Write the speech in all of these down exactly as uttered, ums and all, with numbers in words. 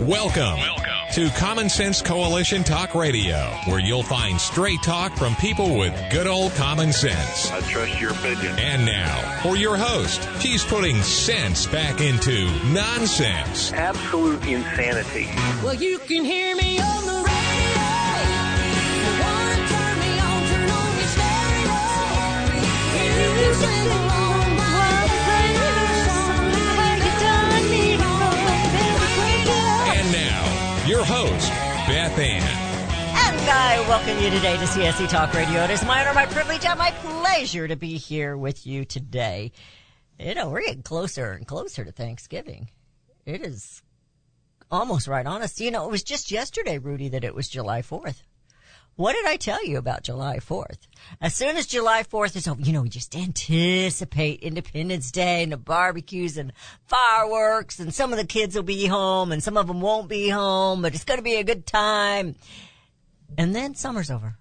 Welcome, Welcome to Common Sense Coalition Talk Radio, where you'll find straight talk from people with good old common sense. I trust your opinion. And now, for your host, she's putting sense back into nonsense. Absolute insanity. Well, you can hear me on the radio. And now, your host, Beth Ann. And I welcome you today to C S C Talk Radio. It is my honor, my privilege, and my pleasure to be here with you today. You know, we're getting closer and closer to Thanksgiving. It is almost right on us. You know, it was just yesterday, Rudy, that it was July fourth. What did I tell you about July fourth? As soon as July fourth is over, you know, we just anticipate Independence Day and the barbecues and fireworks, and some of the kids will be home and some of them won't be home, but it's going to be a good time. And then summer's over.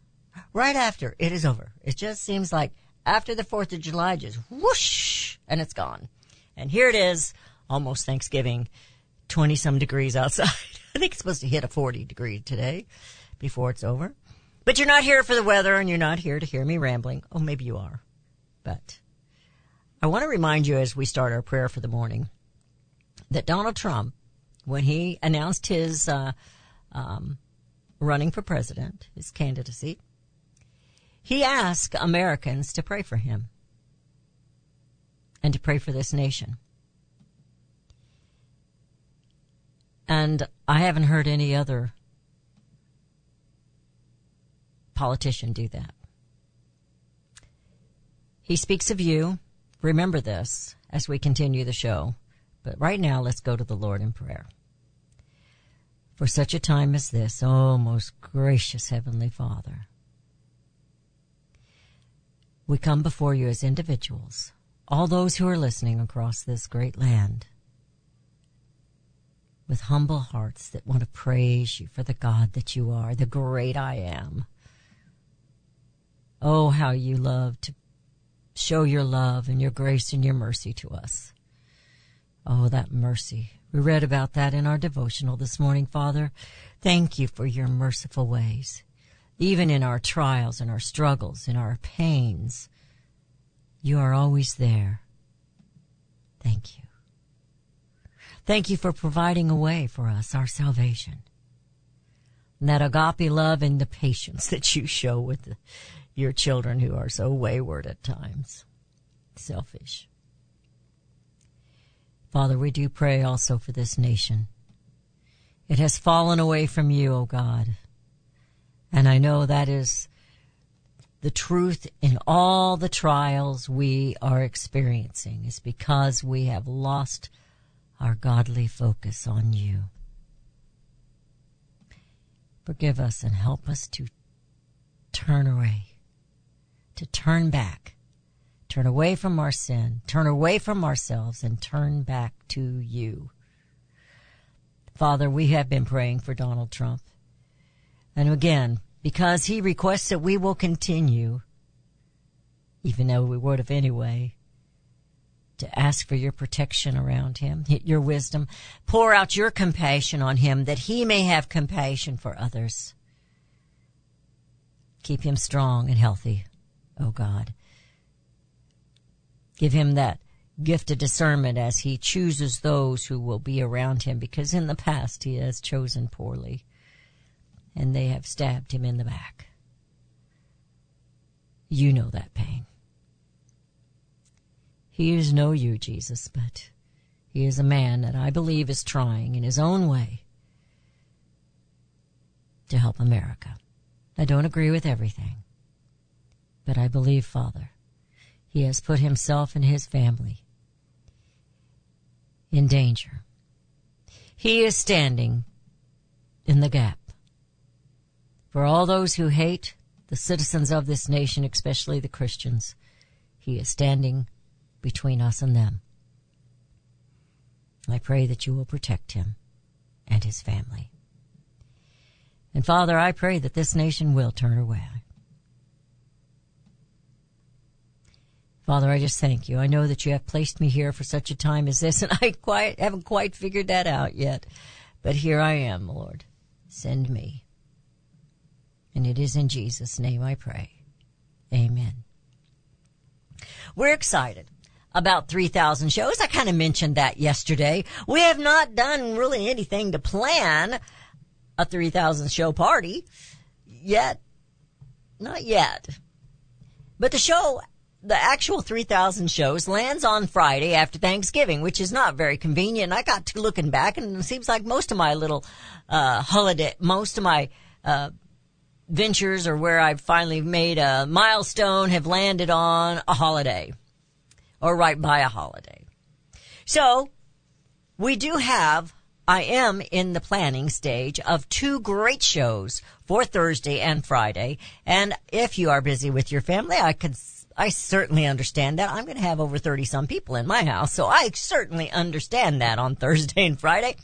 Right after, it is over. It just seems like after the fourth of July, just whoosh, and it's gone. And here it is, almost Thanksgiving, twenty-some degrees outside. I think it's supposed to hit a forty degree today before it's over. But you're not here for the weather, and you're not here to hear me rambling. Oh, maybe you are. But I want to remind you as we start our prayer for the morning that Donald Trump, when he announced his uh, um, running for president, his candidacy, he asked Americans to pray for him and to pray for this nation. And I haven't heard any other politician do that. He speaks of you. Remember this as we continue the show. But right now, let's go to the Lord in prayer. For such a time as this, oh, most gracious Heavenly Father, we come before you as individuals, all those who are listening across this great land, with humble hearts that want to praise you for the God that you are, the great I am. Oh, how you love to show your love and your grace and your mercy to us. Oh, that mercy. We read about that in our devotional this morning, Father. Thank you for your merciful ways. Even in our trials and our struggles and our pains, you are always there. Thank you. Thank you for providing a way for us, our salvation. And that agape love and the patience that you show with the your children who are so wayward at times, selfish. Father, we do pray also for this nation. It has fallen away from you, O God. And I know that is the truth in all the trials we are experiencing is because we have lost our godly focus on you. Forgive us and help us to turn away. To turn back, turn away from our sin, turn away from ourselves, and turn back to you. Father, we have been praying for Donald Trump. And again, because he requests that we will continue, even though we would have anyway, to ask for your protection around him, your wisdom. Pour out your compassion on him that he may have compassion for others. Keep him strong and healthy. Oh, God, give him that gift of discernment as he chooses those who will be around him, because in the past he has chosen poorly, and they have stabbed him in the back. You know that pain. He is no you, Jesus, but he is a man that I believe is trying in his own way to help America. I don't agree with everything. But I believe, Father, he has put himself and his family in danger. He is standing in the gap for all those who hate the citizens of this nation, especially the Christians. He is standing between us and them. I pray that you will protect him and his family. And, Father, I pray that this nation will turn away. Father, I just thank you. I know that you have placed me here for such a time as this, and I quite, haven't quite figured that out yet. But here I am, Lord. Send me. And it is in Jesus' name I pray. Amen. We're excited about three thousand shows. I kind of mentioned that yesterday. We have not done really anything to plan a three thousand show party yet. Not yet. But the show, the actual three thousand shows lands on Friday after Thanksgiving, which is not very convenient. I got to looking back, and it seems like most of my little uh holiday, most of my uh ventures or where I've finally made a milestone have landed on a holiday or right by a holiday. So we do have, I am in the planning stage of two great shows for Thursday and Friday. And if you are busy with your family, I could I certainly understand that. I'm going to have over thirty-some people in my house, so I certainly understand that on Thursday and Friday.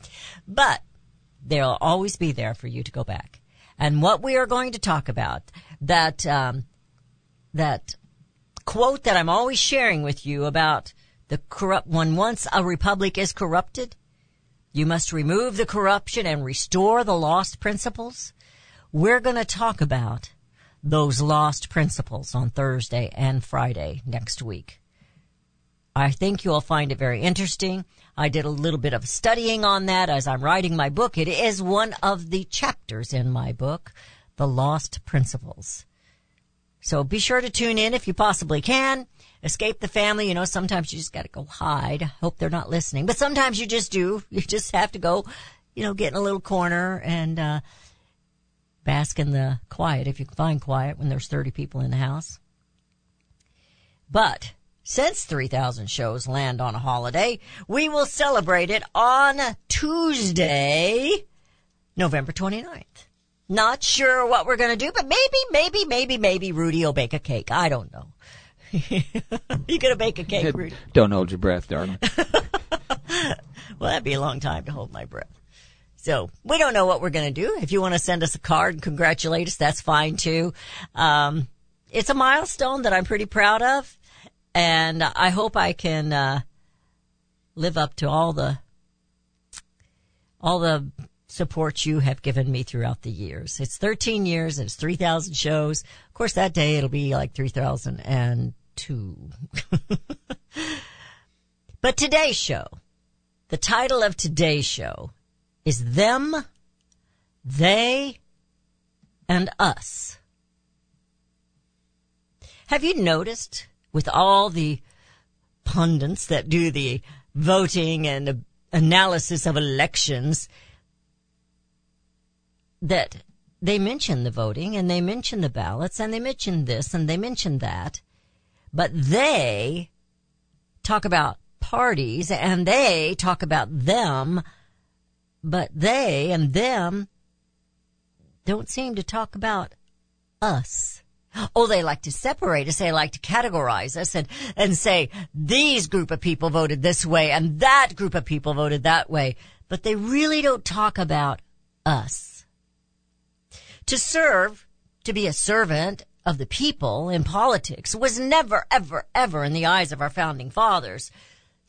But they'll always be there for you to go back. And what we are going to talk about, that um, that quote that I'm always sharing with you about the corrupt one, once a republic is corrupted, you must remove the corruption and restore the lost principles. We're going to talk about those lost principles on Thursday and Friday next week. I think you'll find it very interesting. I did a little bit of studying on that as I'm writing my book. It is one of the chapters in my book, The Lost Principles. So be sure to tune in if you possibly can. Escape the family. You know, sometimes you just got to go hide. Hope they're not listening. But sometimes you just do. You just have to go, you know, get in a little corner and uh bask in the quiet, if you can find quiet, when there's thirty people in the house. But since three thousand shows land on a holiday, we will celebrate it on Tuesday, November twenty-ninth. Not sure what we're going to do, but maybe, maybe, maybe, maybe Rudy will bake a cake. I don't know. You going to bake a cake, Rudy? Don't hold your breath, darling. Well, that'd be a long time to hold my breath. So we don't know what we're going to do. If you want to send us a card and congratulate us, that's fine too. Um, it's a milestone that I'm pretty proud of, and I hope I can uh, live up to all the all the support you have given me throughout the years. It's thirteen years, and it's three thousand shows. Of course, that day it'll be like three thousand two. But today's show, the title of today's show, is Them, They, and Us. Have you noticed, with all the pundits that do the voting and analysis of elections, that they mention the voting and they mention the ballots and they mention this and they mention that, but they talk about parties and they talk about them. But they and them don't seem to talk about us. Oh, they like to separate us. They like to categorize us and, and say, these group of people voted this way and that group of people voted that way. But they really don't talk about us. To serve, to be a servant of the people in politics was never, ever, ever, in the eyes of our founding fathers,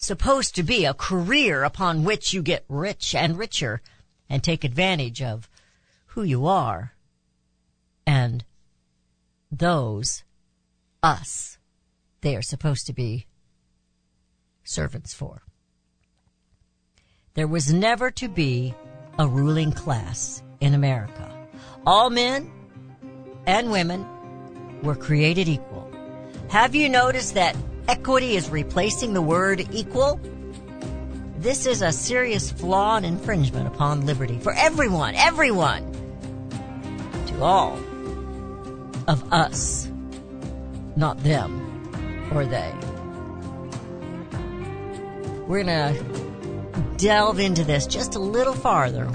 supposed to be a career upon which you get rich and richer and take advantage of who you are and those us they are supposed to be servants for. There was never to be a ruling class in America. All men and women were created equal. Have you noticed that equity is replacing the word equal? This is a serious flaw and infringement upon liberty for everyone, everyone, to all of us, not them or they. We're going to delve into this just a little farther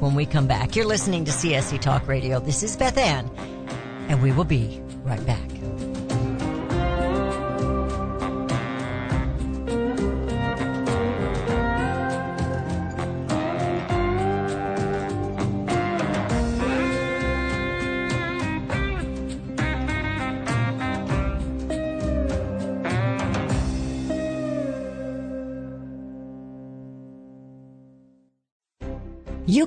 when we come back. You're listening to C S C Talk Radio. This is Beth Ann, and we will be right back. You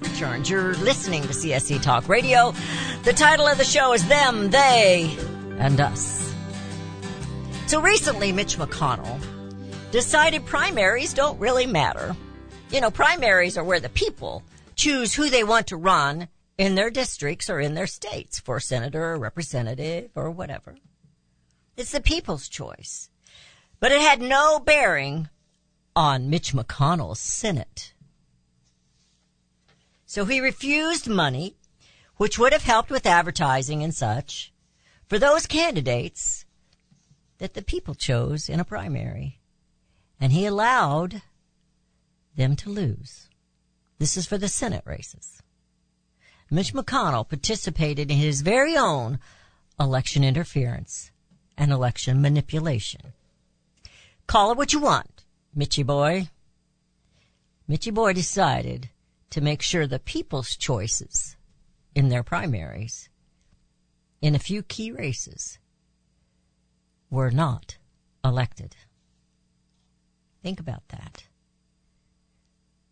Returned. You're listening to C S C Talk Radio. The title of the show is Them, They, and Us. So recently, Mitch McConnell decided primaries don't really matter. You know, primaries are where the people choose who they want to run in their districts or in their states for senator or representative or whatever. It's the people's choice. But it had no bearing on Mitch McConnell's Senate. So he refused money, which would have helped with advertising and such, for those candidates that the people chose in a primary. And he allowed them to lose. This is for the Senate races. Mitch McConnell participated in his very own election interference and election manipulation. Call it what you want, Mitchy boy. Mitchy boy decided to make sure the people's choices in their primaries in a few key races were not elected. Think about that.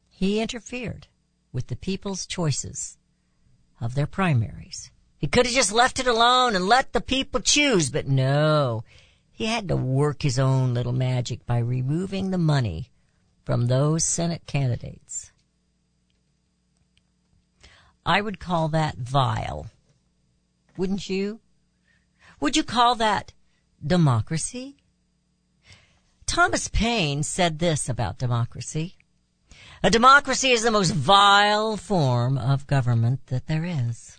He interfered with the people's choices of their primaries. He could have just left it alone and let the people choose, but no. He had to work his own little magic by removing the money from those Senate candidates. I would call that vile. Wouldn't you? Would you call that democracy? Thomas Paine said this about democracy. A democracy is the most vile form of government that there is.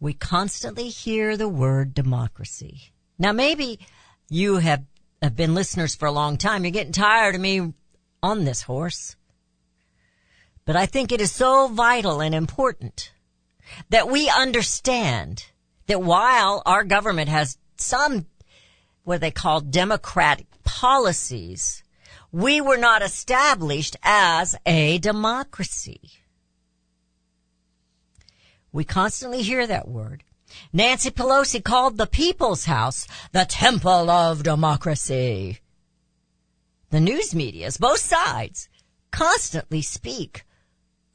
We constantly hear the word democracy Now, maybe you have, have been listeners for a long time. You're getting tired of me on this horse. But I think it is so vital and important that we understand that while our government has some, what they call democratic policies, we were not established as a democracy. We constantly hear that word. Nancy Pelosi called the People's House the temple of democracy. The news medias, both sides, constantly speak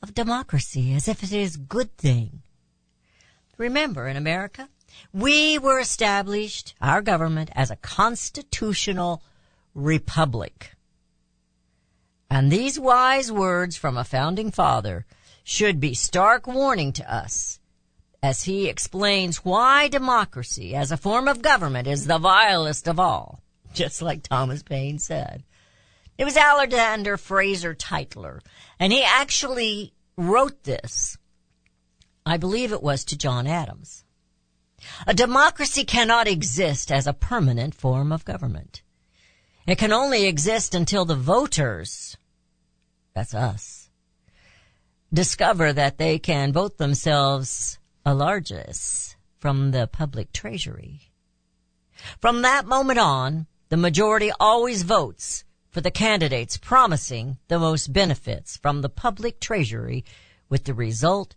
of democracy as if it is a good thing. Remember, in America, we were established, our government, as a constitutional republic. And these wise words from a founding father should be stark warning to us as he explains why democracy as a form of government is the vilest of all, just like Thomas Paine said. It was Alexander Fraser Tytler, and he actually wrote this. I believe it was to John Adams. A democracy cannot exist as a permanent form of government. It can only exist until the voters, that's us, discover that they can vote themselves a largesse from the public treasury. From that moment on, the majority always votes for the candidates promising the most benefits from the public treasury, with the result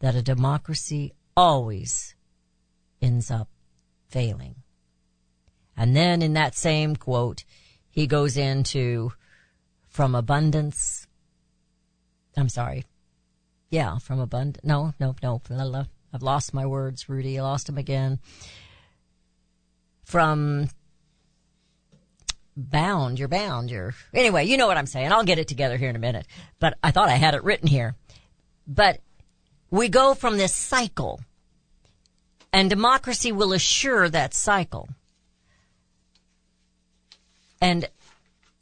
that a democracy always ends up failing. And then in that same quote, he goes into from abundance. I'm sorry. Yeah, from abundance. No, no, no. I've lost my words, Rudy. I lost them again. From bound, you're bound. You're anyway, you know what I'm saying. I'll get it together here in a minute. But I thought I had it written here. But we go from this cycle, and democracy will assure that cycle. And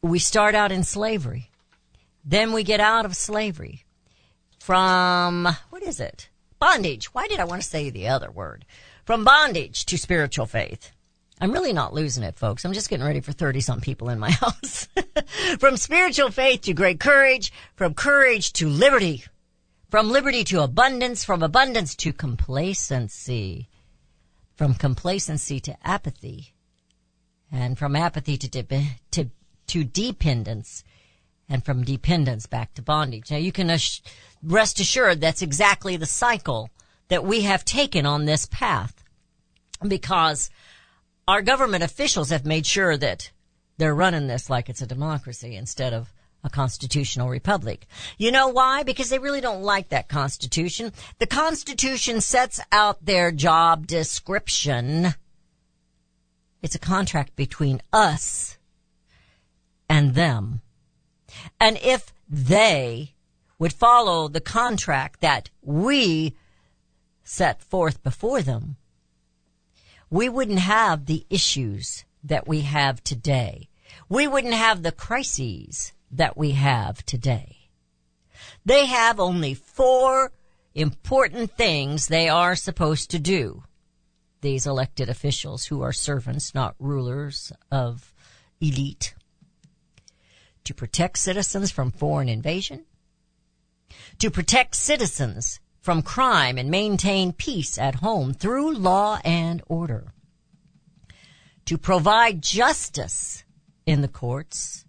we start out in slavery. Then we get out of slavery. From, what is it? Bondage. Why did I want to say the other word? From bondage to spiritual faith. I'm really not losing it, folks. I'm just getting ready for thirty-some people in my house. From spiritual faith to great courage. From courage to liberty. From liberty to abundance. From abundance to complacency. From complacency to apathy. And from apathy to, de- to to dependence, and from dependence back to bondage. Now, you can ass- rest assured that's exactly the cycle that we have taken on this path, because our government officials have made sure that they're running this like it's a democracy instead of a constitutional republic. You know why? Because they really don't like that Constitution. The Constitution sets out their job description. It's a contract between us and them. And if they would follow the contract that we set forth before them, we wouldn't have the issues that we have today. We wouldn't have the crises that we have today. They have only four important things they are supposed to do. These elected officials who are servants, not rulers of elite, to protect citizens from foreign invasion, to protect citizens from crime and maintain peace at home through law and order, to provide justice in the courts,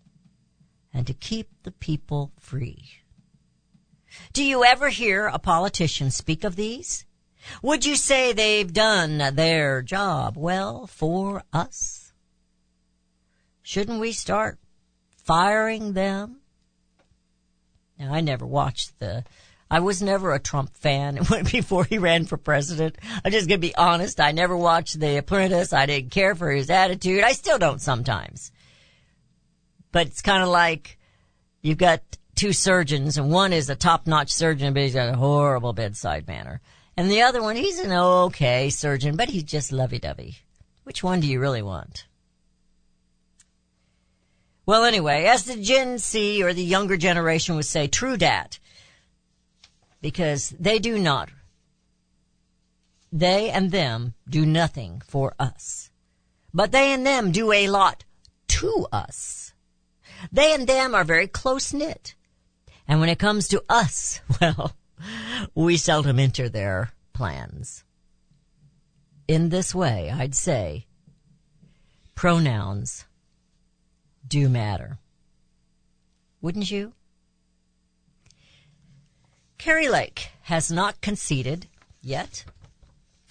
and to keep the people free. Do you ever hear a politician speak of these? Would you say they've done their job well for us? Shouldn't we start firing them? Now, I never watched the... I was never a Trump fan before he ran for president. I'm just going to be honest. I never watched The Apprentice. I didn't care for his attitude. I still don't sometimes. But it's kind of like you've got two surgeons, and one is a top-notch surgeon, but he's got a horrible bedside manner. And the other one, he's an okay surgeon, but he's just lovey-dovey. Which one do you really want? Well, anyway, as the Gen Z or the younger generation would say, true dat, because they do not. They and them do nothing for us. But they and them do a lot to us. They and them are very close-knit. And when it comes to us, well, we seldom enter their plans. In this way, I'd say, pronouns do matter. Wouldn't you? Carrie Lake has not conceded yet.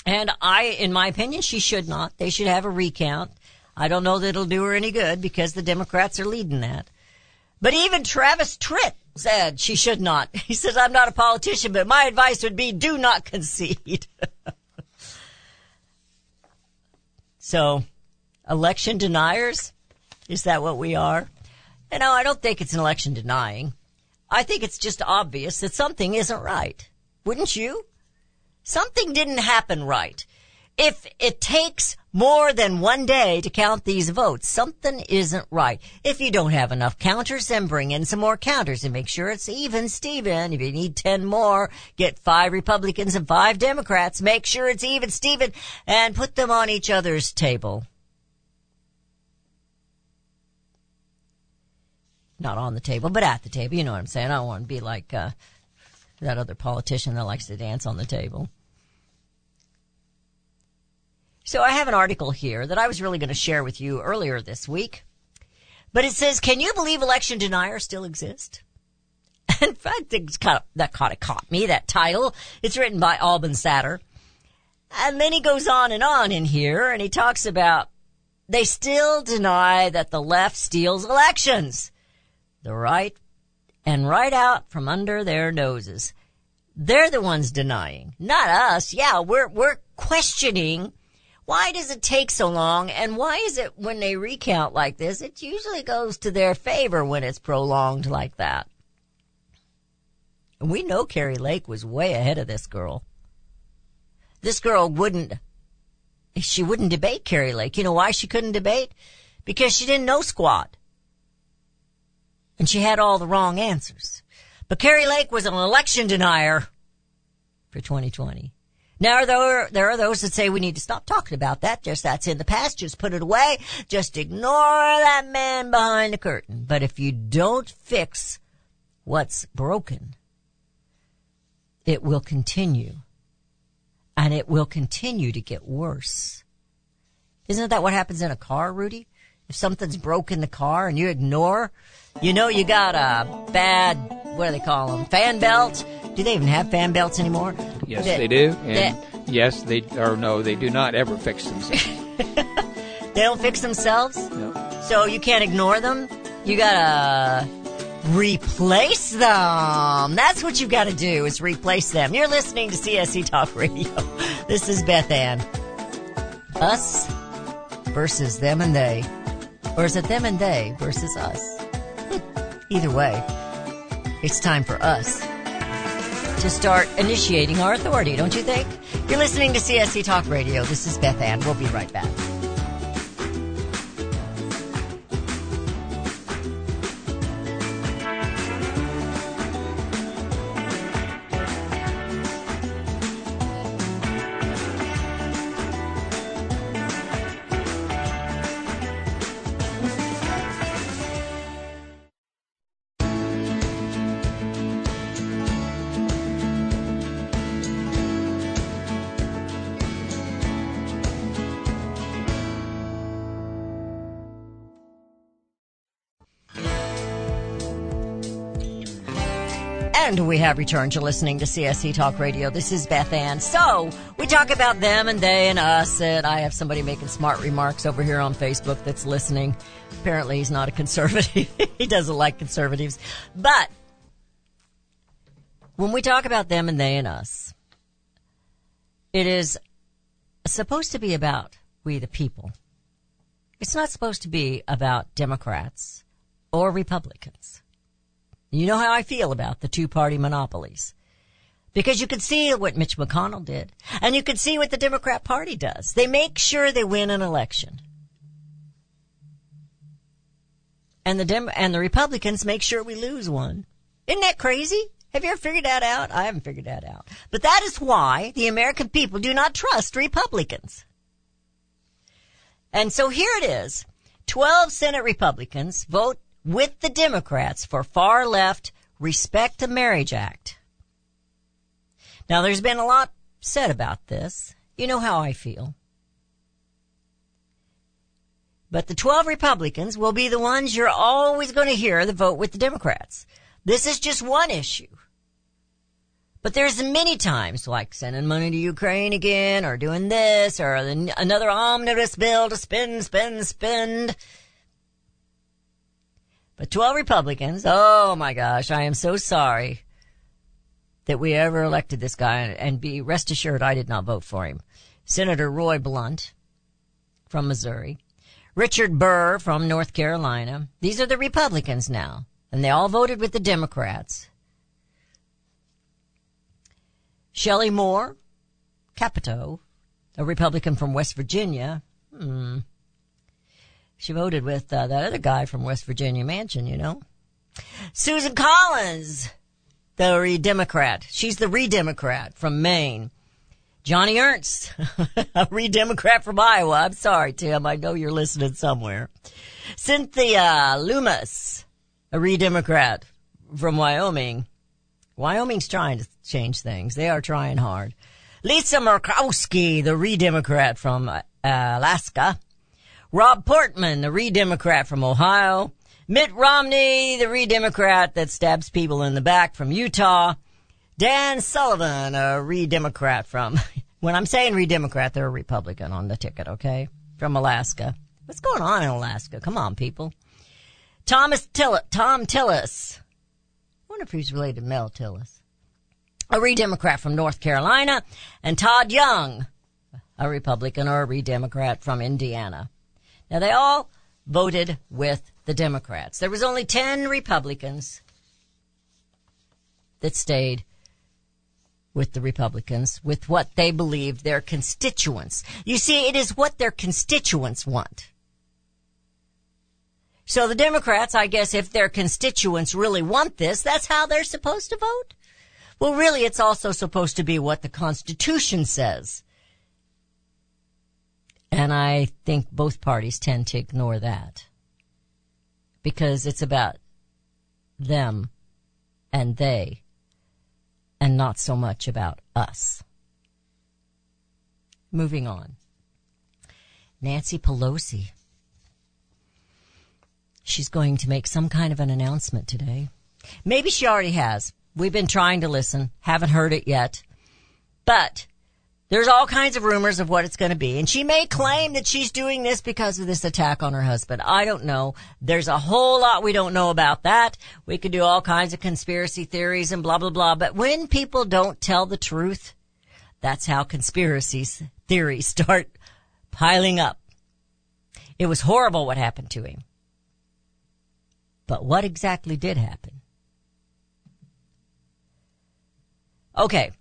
And I, in my opinion, she should not. They should have a recount. I don't know that it'll do her any good because the Democrats are leading that. But even Travis Tritt said she should not. He says, I'm not a politician, but my advice would be do not concede. So, election deniers? Is that what we are? You know, I don't think it's an election denying. I think it's just obvious that something isn't right. Wouldn't you? Something didn't happen right. If it takes more than one day to count these votes, something isn't right. If you don't have enough counters, then bring in some more counters and make sure it's even, Stephen. If you need ten more, get five Republicans and five Democrats. Make sure it's even, Stephen, and put them on each other's table. Not on the table, but at the table. You know what I'm saying? I don't want to be like uh, that other politician that likes to dance on the table. So I have an article here that I was really going to share with you earlier this week. But it says, can you believe election deniers still exist? In fact, it's kind of, that kind of caught me, that title. It's written by Alban Satter. And then he goes on and on in here, and he talks about they still deny that the left steals elections. The right and right out from under their noses. They're the ones denying, not us. Yeah, we're we're questioning. Why does it take so long? And why is it when they recount like this, it usually goes to their favor when it's prolonged like that? And we know Carrie Lake was way ahead of this girl. This girl wouldn't, she wouldn't debate Carrie Lake. You know why she couldn't debate? Because she didn't know squat. And she had all the wrong answers. But Carrie Lake was an election denier for twenty twenty. Now, there are, there are those that say we need to stop talking about that. Just that's in the past. Just put it away. Just ignore that man behind the curtain. But if you don't fix what's broken, it will continue. And it will continue to get worse. Isn't that what happens in a car, Rudy? If something's broke in the car and you ignore, you know you got a bad, what do they call them, fan belt? Do they even have fan belts anymore? Yes, they, they do. And they, yes, they, or no, they do not ever fix themselves. They don't fix themselves? No. So you can't ignore them? You got to replace them. That's what you got to do is replace them. You're listening to C S C Talk Radio. This is Beth Ann. Us versus them and they. Or is it them and they versus us? Either way, it's time for us to start initiating our authority, don't you think? You're listening to C S C Talk Radio. This is Beth Ann. We'll be right back. And we have returned to listening to C S C Talk Radio. This is Beth Ann. So we talk about them and they and us. And I have somebody making smart remarks over here on Facebook that's listening. Apparently he's not a conservative. He doesn't like conservatives. But when we talk about them and they and us, it is supposed to be about we the people. It's not supposed to be about Democrats or Republicans. You know how I feel about the two-party monopolies. Because you can see what Mitch McConnell did. And you can see what the Democrat Party does. They make sure they win an election. And the Dem- and the Republicans make sure we lose one. Isn't that crazy? Have you ever figured that out? I haven't figured that out. But that is why the American people do not trust Republicans. And so here it is. twelve Senate Republicans vote with the Democrats for far-left Respect the Marriage Act. Now, there's been a lot said about this. You know how I feel. But the twelve Republicans will be the ones you're always going to hear that vote with the Democrats. This is just one issue. But there's many times, like sending money to Ukraine again, or doing this, or another omnibus bill to spend, spend, spend. But twelve Republicans, oh my gosh, I am so sorry that we ever elected this guy, and be rest assured I did not vote for him. Senator Roy Blunt from Missouri, Richard Burr from North Carolina. These are the Republicans now, and they all voted with the Democrats. Shelley Moore Capito, a Republican from West Virginia. Hmm. She voted with uh, that other guy from West Virginia, Manchin, you know. Susan Collins, the re-Democrat. She's the re-Democrat from Maine. Johnny Ernst, a re-Democrat from Iowa. I'm sorry, Tim. I know you're listening somewhere. Cynthia Loomis, a re-Democrat from Wyoming. Wyoming's trying to change things. They are trying hard. Lisa Murkowski, the re-Democrat from uh, Alaska. Rob Portman, the re-Democrat from Ohio. Mitt Romney, the re-Democrat that stabs people in the back from Utah. Dan Sullivan, a re-Democrat from... When I'm saying re-Democrat, they're a Republican on the ticket, okay? From Alaska. What's going on in Alaska? Come on, people. Thomas Till- Tom Tillis. I wonder if he's related to Mel Tillis. A re-Democrat from North Carolina. And Todd Young, a Republican or a re-Democrat from Indiana. Now, they all voted with the Democrats. There was only ten Republicans that stayed with the Republicans, with what they believed their constituents. You see, it is what their constituents want. So the Democrats, I guess, if their constituents really want this, that's how they're supposed to vote? Well, really, it's also supposed to be what the Constitution says. And I think both parties tend to ignore that because it's about them and they and not so much about us. Moving on. Nancy Pelosi. She's going to make some kind of an announcement today. Maybe she already has. We've been trying to listen. Haven't heard it yet. But... there's all kinds of rumors of what it's going to be. And she may claim that she's doing this because of this attack on her husband. I don't know. There's a whole lot we don't know about that. We could do all kinds of conspiracy theories and blah, blah, blah. But when people don't tell the truth, that's how conspiracy theories start piling up. It was horrible what happened to him. But what exactly did happen? Okay.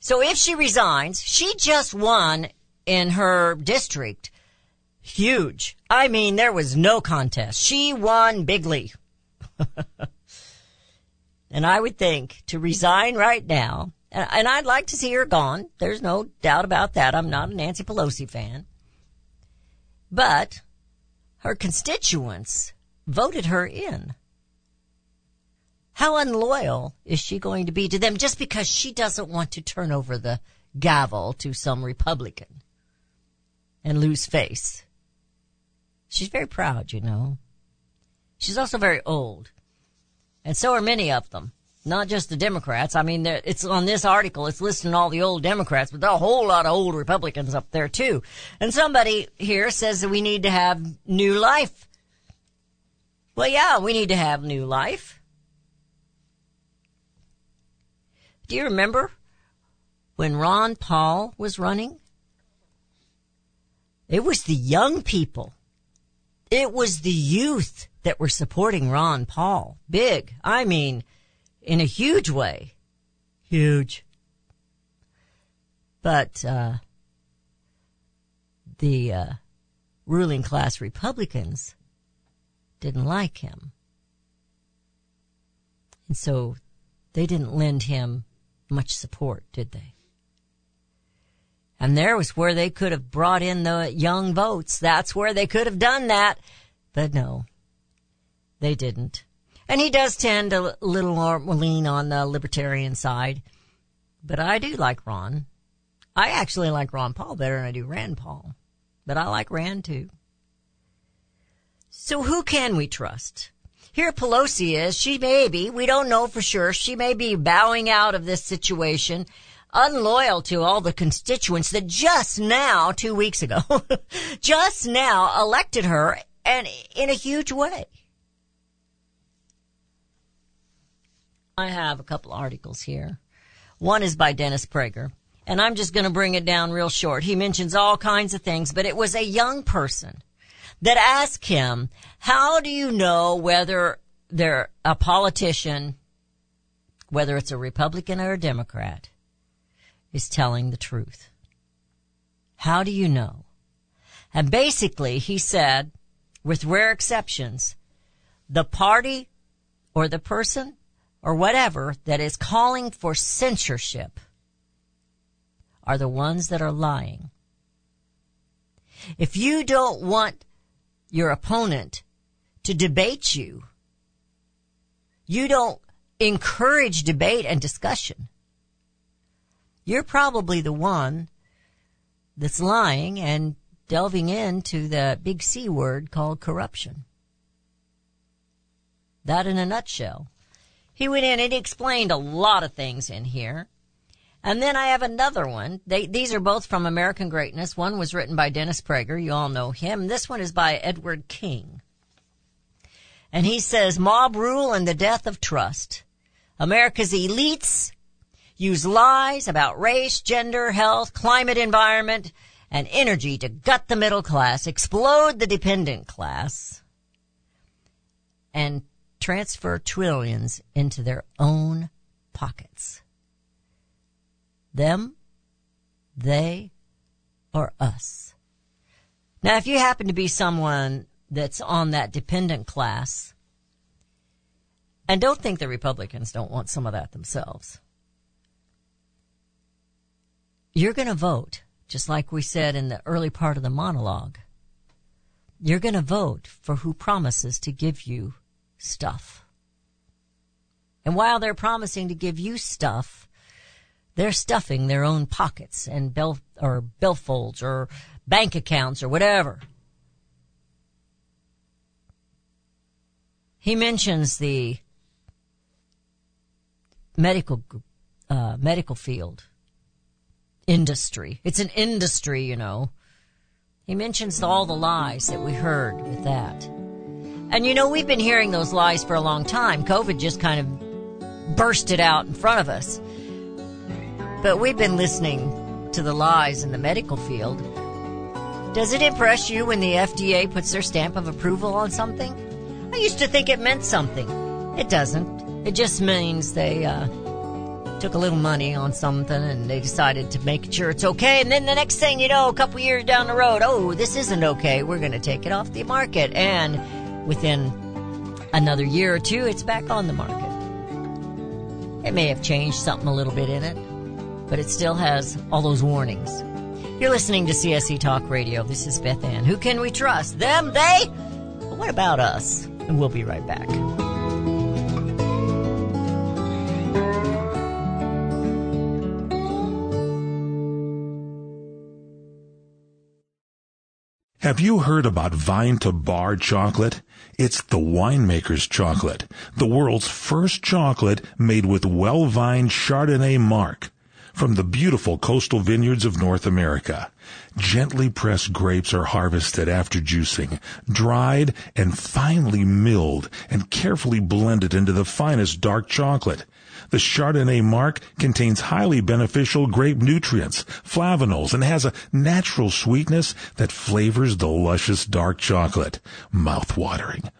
So if she resigns, she just won in her district. Huge. I mean, there was no contest. She won bigly. And I would think to resign right now, and I'd like to see her gone. There's no doubt about that. I'm not a Nancy Pelosi fan. But her constituents voted her in. How unloyal is she going to be to them just because she doesn't want to turn over the gavel to some Republican and lose face? She's very proud, you know. She's also very old. And so are many of them. Not just the Democrats. I mean, it's on this article, it's listing all the old Democrats, but there are a whole lot of old Republicans up there, too. And somebody here says that we need to have new life. Well, yeah, we need to have new life. Do you remember when Ron Paul was running? It was the young people. It was the youth that were supporting Ron Paul. Big. I mean, in a huge way. Huge. But uh, the uh, ruling class Republicans didn't like him. And so they didn't lend him much support, did they? And there was where they could have brought in the young votes. That's where they could have done that. But no, they didn't. And he does tend to a little more lean on the libertarian side. But I do like Ron. I actually like Ron Paul better than I do Rand Paul. But I like Rand too. So who can we trust? Here Pelosi is. She may be. We don't know for sure. She may be bowing out of this situation, unloyal to all the constituents that just now, two weeks ago, just now elected her, and in a huge way. I have a couple articles here. One is by Dennis Prager, and I'm just going to bring it down real short. He mentions all kinds of things, but it was a young person that asked him, how do you know whether they're a politician, whether it's a Republican or a Democrat, is telling the truth? How do you know? And basically, he said, with rare exceptions, the party or the person or whatever that is calling for censorship are the ones that are lying. If you don't want your opponent to debate you, you don't encourage debate and discussion, you're probably the one that's lying and delving into the big C word called corruption. That in a nutshell. He went in and he explained a lot of things in here. And then I have another one. They, these are both from American Greatness. One was written by Dennis Prager. You all know him. This one is by Edward King. And he says, mob rule and the death of trust. America's elites use lies about race, gender, health, climate, environment, and energy to gut the middle class, explode the dependent class, and transfer trillions into their own pockets. Them, they, or us. Now, if you happen to be someone that's on that dependent class, and don't think the Republicans don't want some of that themselves, you're going to vote, just like we said in the early part of the monologue. You're going to vote for who promises to give you stuff. And while they're promising to give you stuff, they're stuffing their own pockets and bel- or billfolds or bank accounts or whatever. He mentions the medical uh, medical field. Industry. It's an industry, you know. He mentions all the lies that we heard with that. And, you know, we've been hearing those lies for a long time. COVID just kind of bursted out in front of us. But we've been listening to the lies in the medical field. Does it impress you when the F D A puts their stamp of approval on something? I used to think it meant something. It doesn't. It just means they, uh... took a little money on something and they decided to make sure it's okay. And then the next thing you know, a couple years down the road, oh, this isn't okay. We're going to take it off the market. And within another year or two, it's back on the market. It may have changed something a little bit in it, but it still has all those warnings. You're listening to C S C Talk Radio. This is Beth Ann. Who can we trust? Them, they? But what about us? And we'll be right back. Have you heard about Vine to Bar Chocolate? It's the winemaker's chocolate, the world's first chocolate made with well-vined Chardonnay marc from the beautiful coastal vineyards of North America. Gently pressed grapes are harvested after juicing, dried and finely milled and carefully blended into the finest dark chocolate. The Chardonnay marc contains highly beneficial grape nutrients, flavanols, and has a natural sweetness that flavors the luscious dark chocolate. Mouth-watering,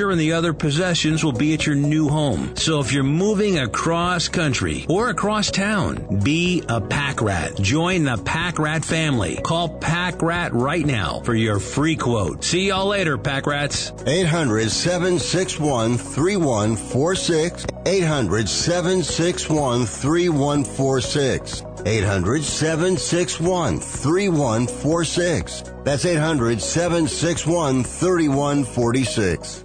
and the other possessions will be at your new home. So if you're moving across country or across town, be a Pack Rat. Join the Pack Rat family. Call Pack Rat right now for your free quote. See y'all later, Pack Rats. eight hundred, seven six one, three one four six. eight hundred, seven six one, three one four six. eight hundred, seven six one, three one four six. That's eight hundred, seven six one, three one four six.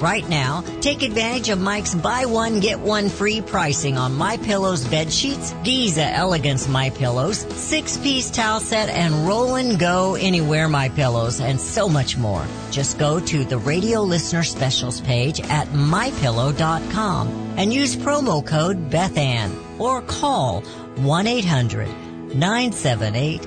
Right now, take advantage of Mike's buy one, get one free pricing on MyPillow's bed sheets, Giza Elegance MyPillows, six-piece towel set, and Roll and Go Anywhere MyPillows, and so much more. Just go to the radio listener specials page at my pillow dot com. and use promo code BethAnn or call one eight hundred, nine seven eight,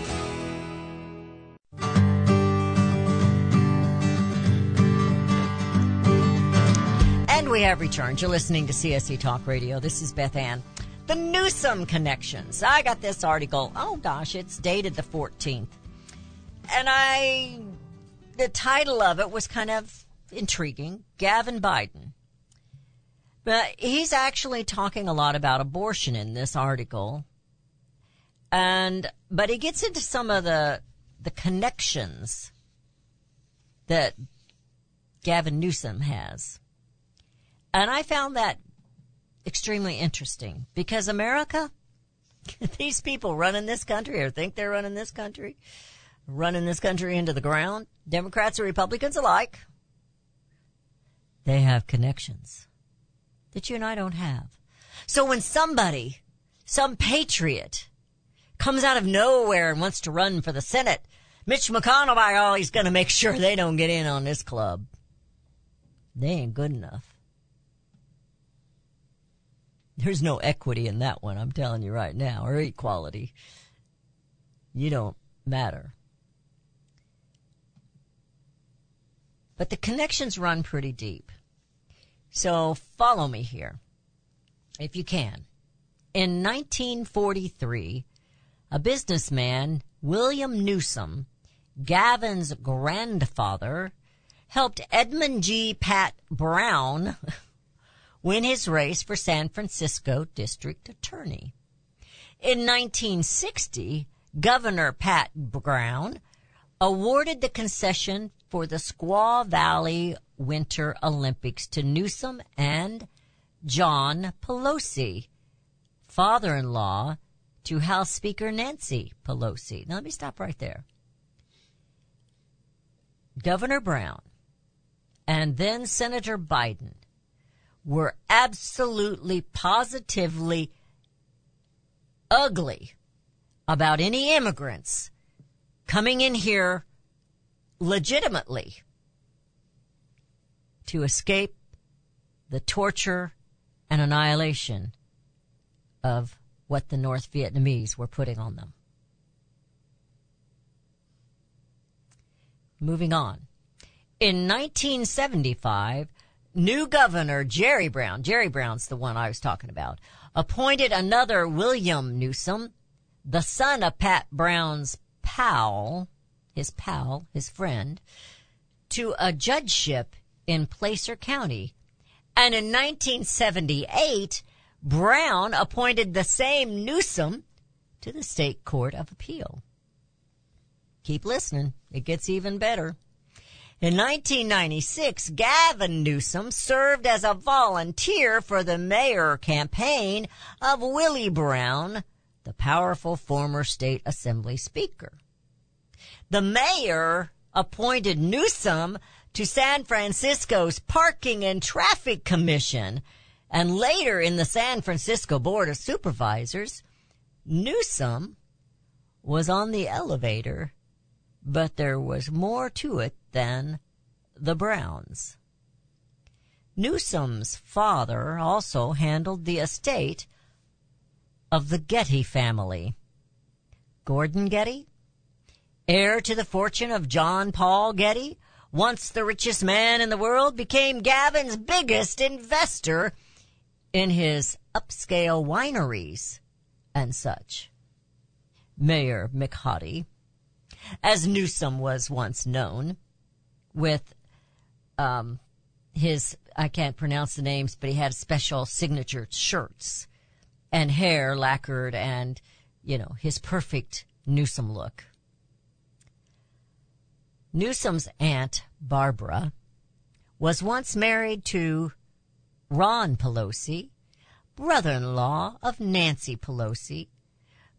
We have returned. You're listening to C S C Talk Radio. This is Beth Ann. The Newsom connections. I got this article. Oh, gosh, it's dated the fourteenth. And I, the title of it was kind of intriguing. Gavin Biden. But he's actually talking a lot about abortion in this article. And, but he gets into some of the, the connections that Gavin Newsom has. And I found that extremely interesting because America, these people running this country or think they're running this country, running this country into the ground, Democrats or Republicans alike, they have connections that you and I don't have. So when somebody, some patriot, comes out of nowhere and wants to run for the Senate, Mitch McConnell, by all, he's going to make sure they don't get in on this club. They ain't good enough. There's no equity in that one, I'm telling you right now, or equality. You don't matter. But the connections run pretty deep. So follow me here, if you can. In nineteen forty-three, a businessman, William Newsom, Gavin's grandfather, helped Edmund G. Pat Brown win his race for San Francisco District Attorney. In nineteen sixty, Governor Pat Brown awarded the concession for the Squaw Valley Winter Olympics to Newsom and John Pelosi, father-in-law to House Speaker Nancy Pelosi. Now, let me stop right there. Governor Brown and then Senator Biden were absolutely, positively ugly about any immigrants coming in here legitimately to escape the torture and annihilation of what the North Vietnamese were putting on them. Moving on. In nineteen seventy-five, new governor Jerry Brown, Jerry Brown's the one I was talking about, appointed another William Newsom, the son of Pat Brown's pal, his pal, his friend, to a judgeship in Placer County. And in nineteen seventy-eight, Brown appointed the same Newsom to the State Court of Appeal. Keep listening. It gets even better. In nineteen ninety-six, Gavin Newsom served as a volunteer for the mayor campaign of Willie Brown, the powerful former state assembly speaker. The mayor appointed Newsom to San Francisco's Parking and Traffic Commission, and later in the San Francisco Board of Supervisors. Newsom was on the elevator, but there was more to it than the Browns. Newsom's father also handled the estate of the Getty family. Gordon Getty, heir to the fortune of John Paul Getty, once the richest man in the world, became Gavin's biggest investor in his upscale wineries and such. Mayor McHottie, as Newsom was once known, with um, his, I can't pronounce the names, but he had special signature shirts and hair lacquered and, you know, his perfect Newsom look. Newsom's aunt, Barbara, was once married to Ron Pelosi, brother-in-law of Nancy Pelosi.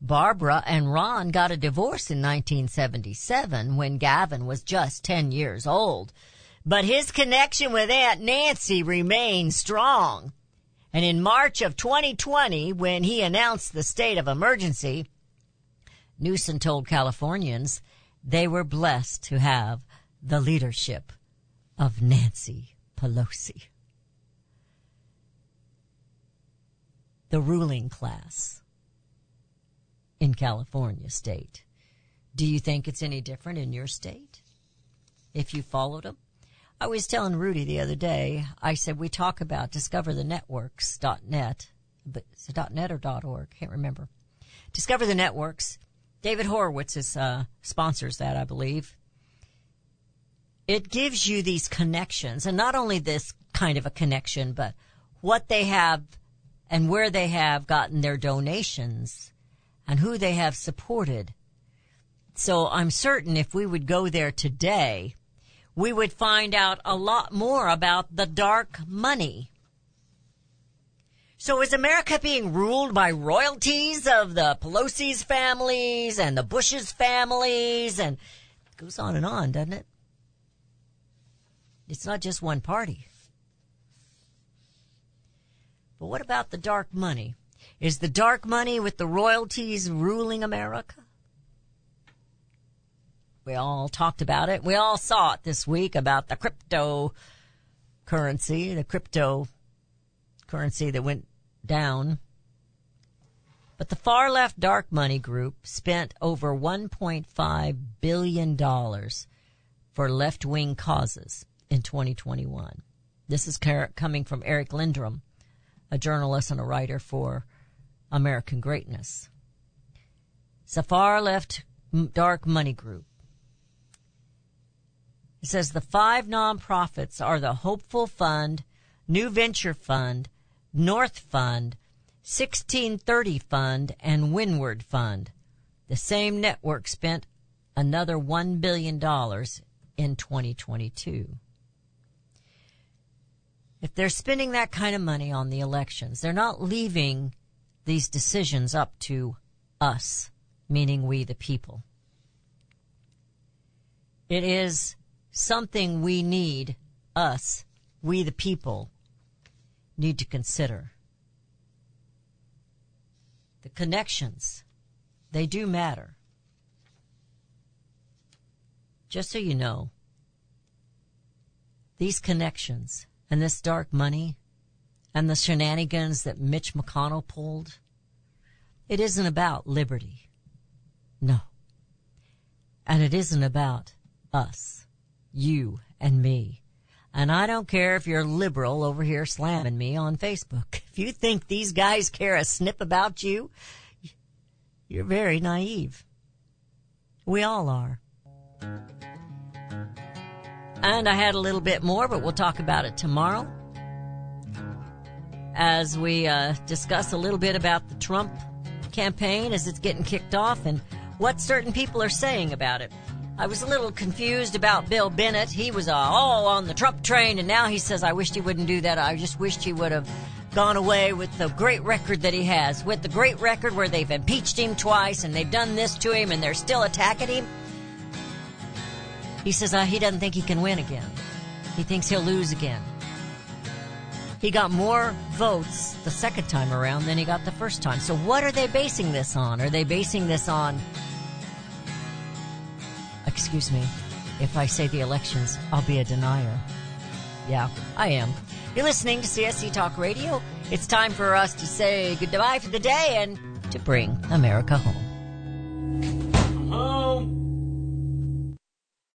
Barbara and Ron got a divorce in nineteen seventy-seven when Gavin was just ten years old, but his connection with Aunt Nancy remained strong. And in March of twenty twenty, when he announced the state of emergency, Newsom told Californians they were blessed to have the leadership of Nancy Pelosi. The ruling class in California state. Do you think it's any different in your state if you followed them? I was telling Rudy the other day, I said, we talk about discover the networks dot net, but it's a .net or .org, can't remember. Discover the Networks. David Horowitz is, uh, sponsors that, I believe. It gives you these connections, and not only this kind of a connection, but what they have and where they have gotten their donations and who they have supported. So I'm certain if we would go there today, we would find out a lot more about the dark money. So is America being ruled by royalties of the Pelosi's families and the Bush's families? And it goes on and on, doesn't it? It's not just one party. But what about the dark money? Is the dark money with the royalties ruling America? We all talked about it. We all saw it this week about the cryptocurrency, the crypto currency that went down. But the far left dark money group spent over one point five billion dollars for left-wing causes in twenty twenty-one. This is coming from Eric Lindrum, a journalist and a writer for American Greatness. It's a far-left dark money group. It says the five nonprofits are the Hopeful Fund, New Venture Fund, North Fund, sixteen thirty Fund, and Windward Fund. The same network spent another one billion dollars in twenty twenty-two. If they're spending that kind of money on the elections, they're not leaving these decisions up to us, meaning we the people. It is something we need, us, we the people, need to consider. The connections, they do matter. Just so you know, these connections and this dark money and the shenanigans that Mitch McConnell pulled, it isn't about liberty. No. And it isn't about us, you and me. And I don't care if you're liberal over here slamming me on Facebook. If you think these guys care a snip about you, you're very naive. We all are. And I had a little bit more, but we'll talk about it tomorrow as we uh, discuss a little bit about the Trump campaign as it's getting kicked off and what certain people are saying about it. I was a little confused about Bill Bennett. He was uh, all on the Trump train, and now he says, I wished he wouldn't do that. I just wished he would have gone away with the great record that he has, with the great record where they've impeached him twice and they've done this to him and they're still attacking him. He says uh, he doesn't think he can win again. He thinks he'll lose again. He got more votes the second time around than he got the first time. So what are they basing this on? Are they basing this on... Excuse me, if I say the elections, I'll be a denier. Yeah, I am. You're listening to C S C Talk Radio. It's time for us to say goodbye for the day and to bring America home.